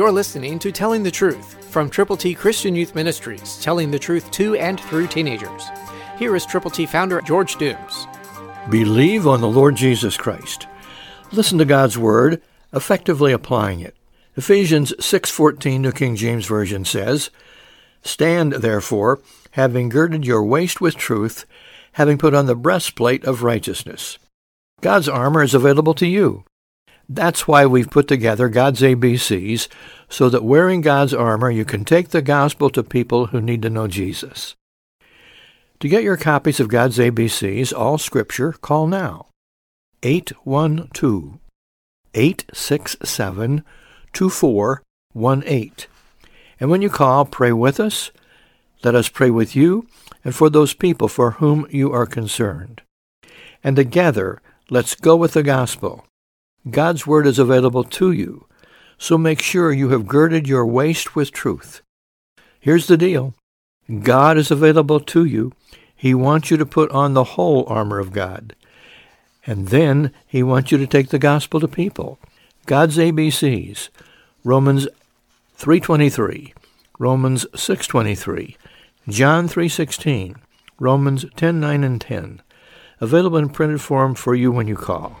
You're listening to Telling the Truth from Triple T Christian Youth Ministries, telling the truth to and through teenagers. Here is Triple T founder George Dooms. Believe on the Lord Jesus Christ. Listen to God's Word, effectively applying it. Ephesians 6:14, New King James Version says, "Stand therefore, having girded your waist with truth, having put on the breastplate of righteousness." God's armor is available to you. That's why we've put together God's ABCs, so that wearing God's armor, you can take the gospel to people who need to know Jesus. To get your copies of God's ABCs, all Scripture, call now. 812-867-2418. And when you call, pray with us. Let us pray with you and for those people for whom you are concerned. And together, let's go with the gospel. God's Word is available to you, so make sure you have girded your waist with truth. Here's the deal. God is available to you. He wants you to put on the whole armor of God. And then He wants you to take the gospel to people. God's ABCs, Romans 3:23, Romans 6:23, John 3:16, Romans 10:9 and 10. Available in printed form for you when you call.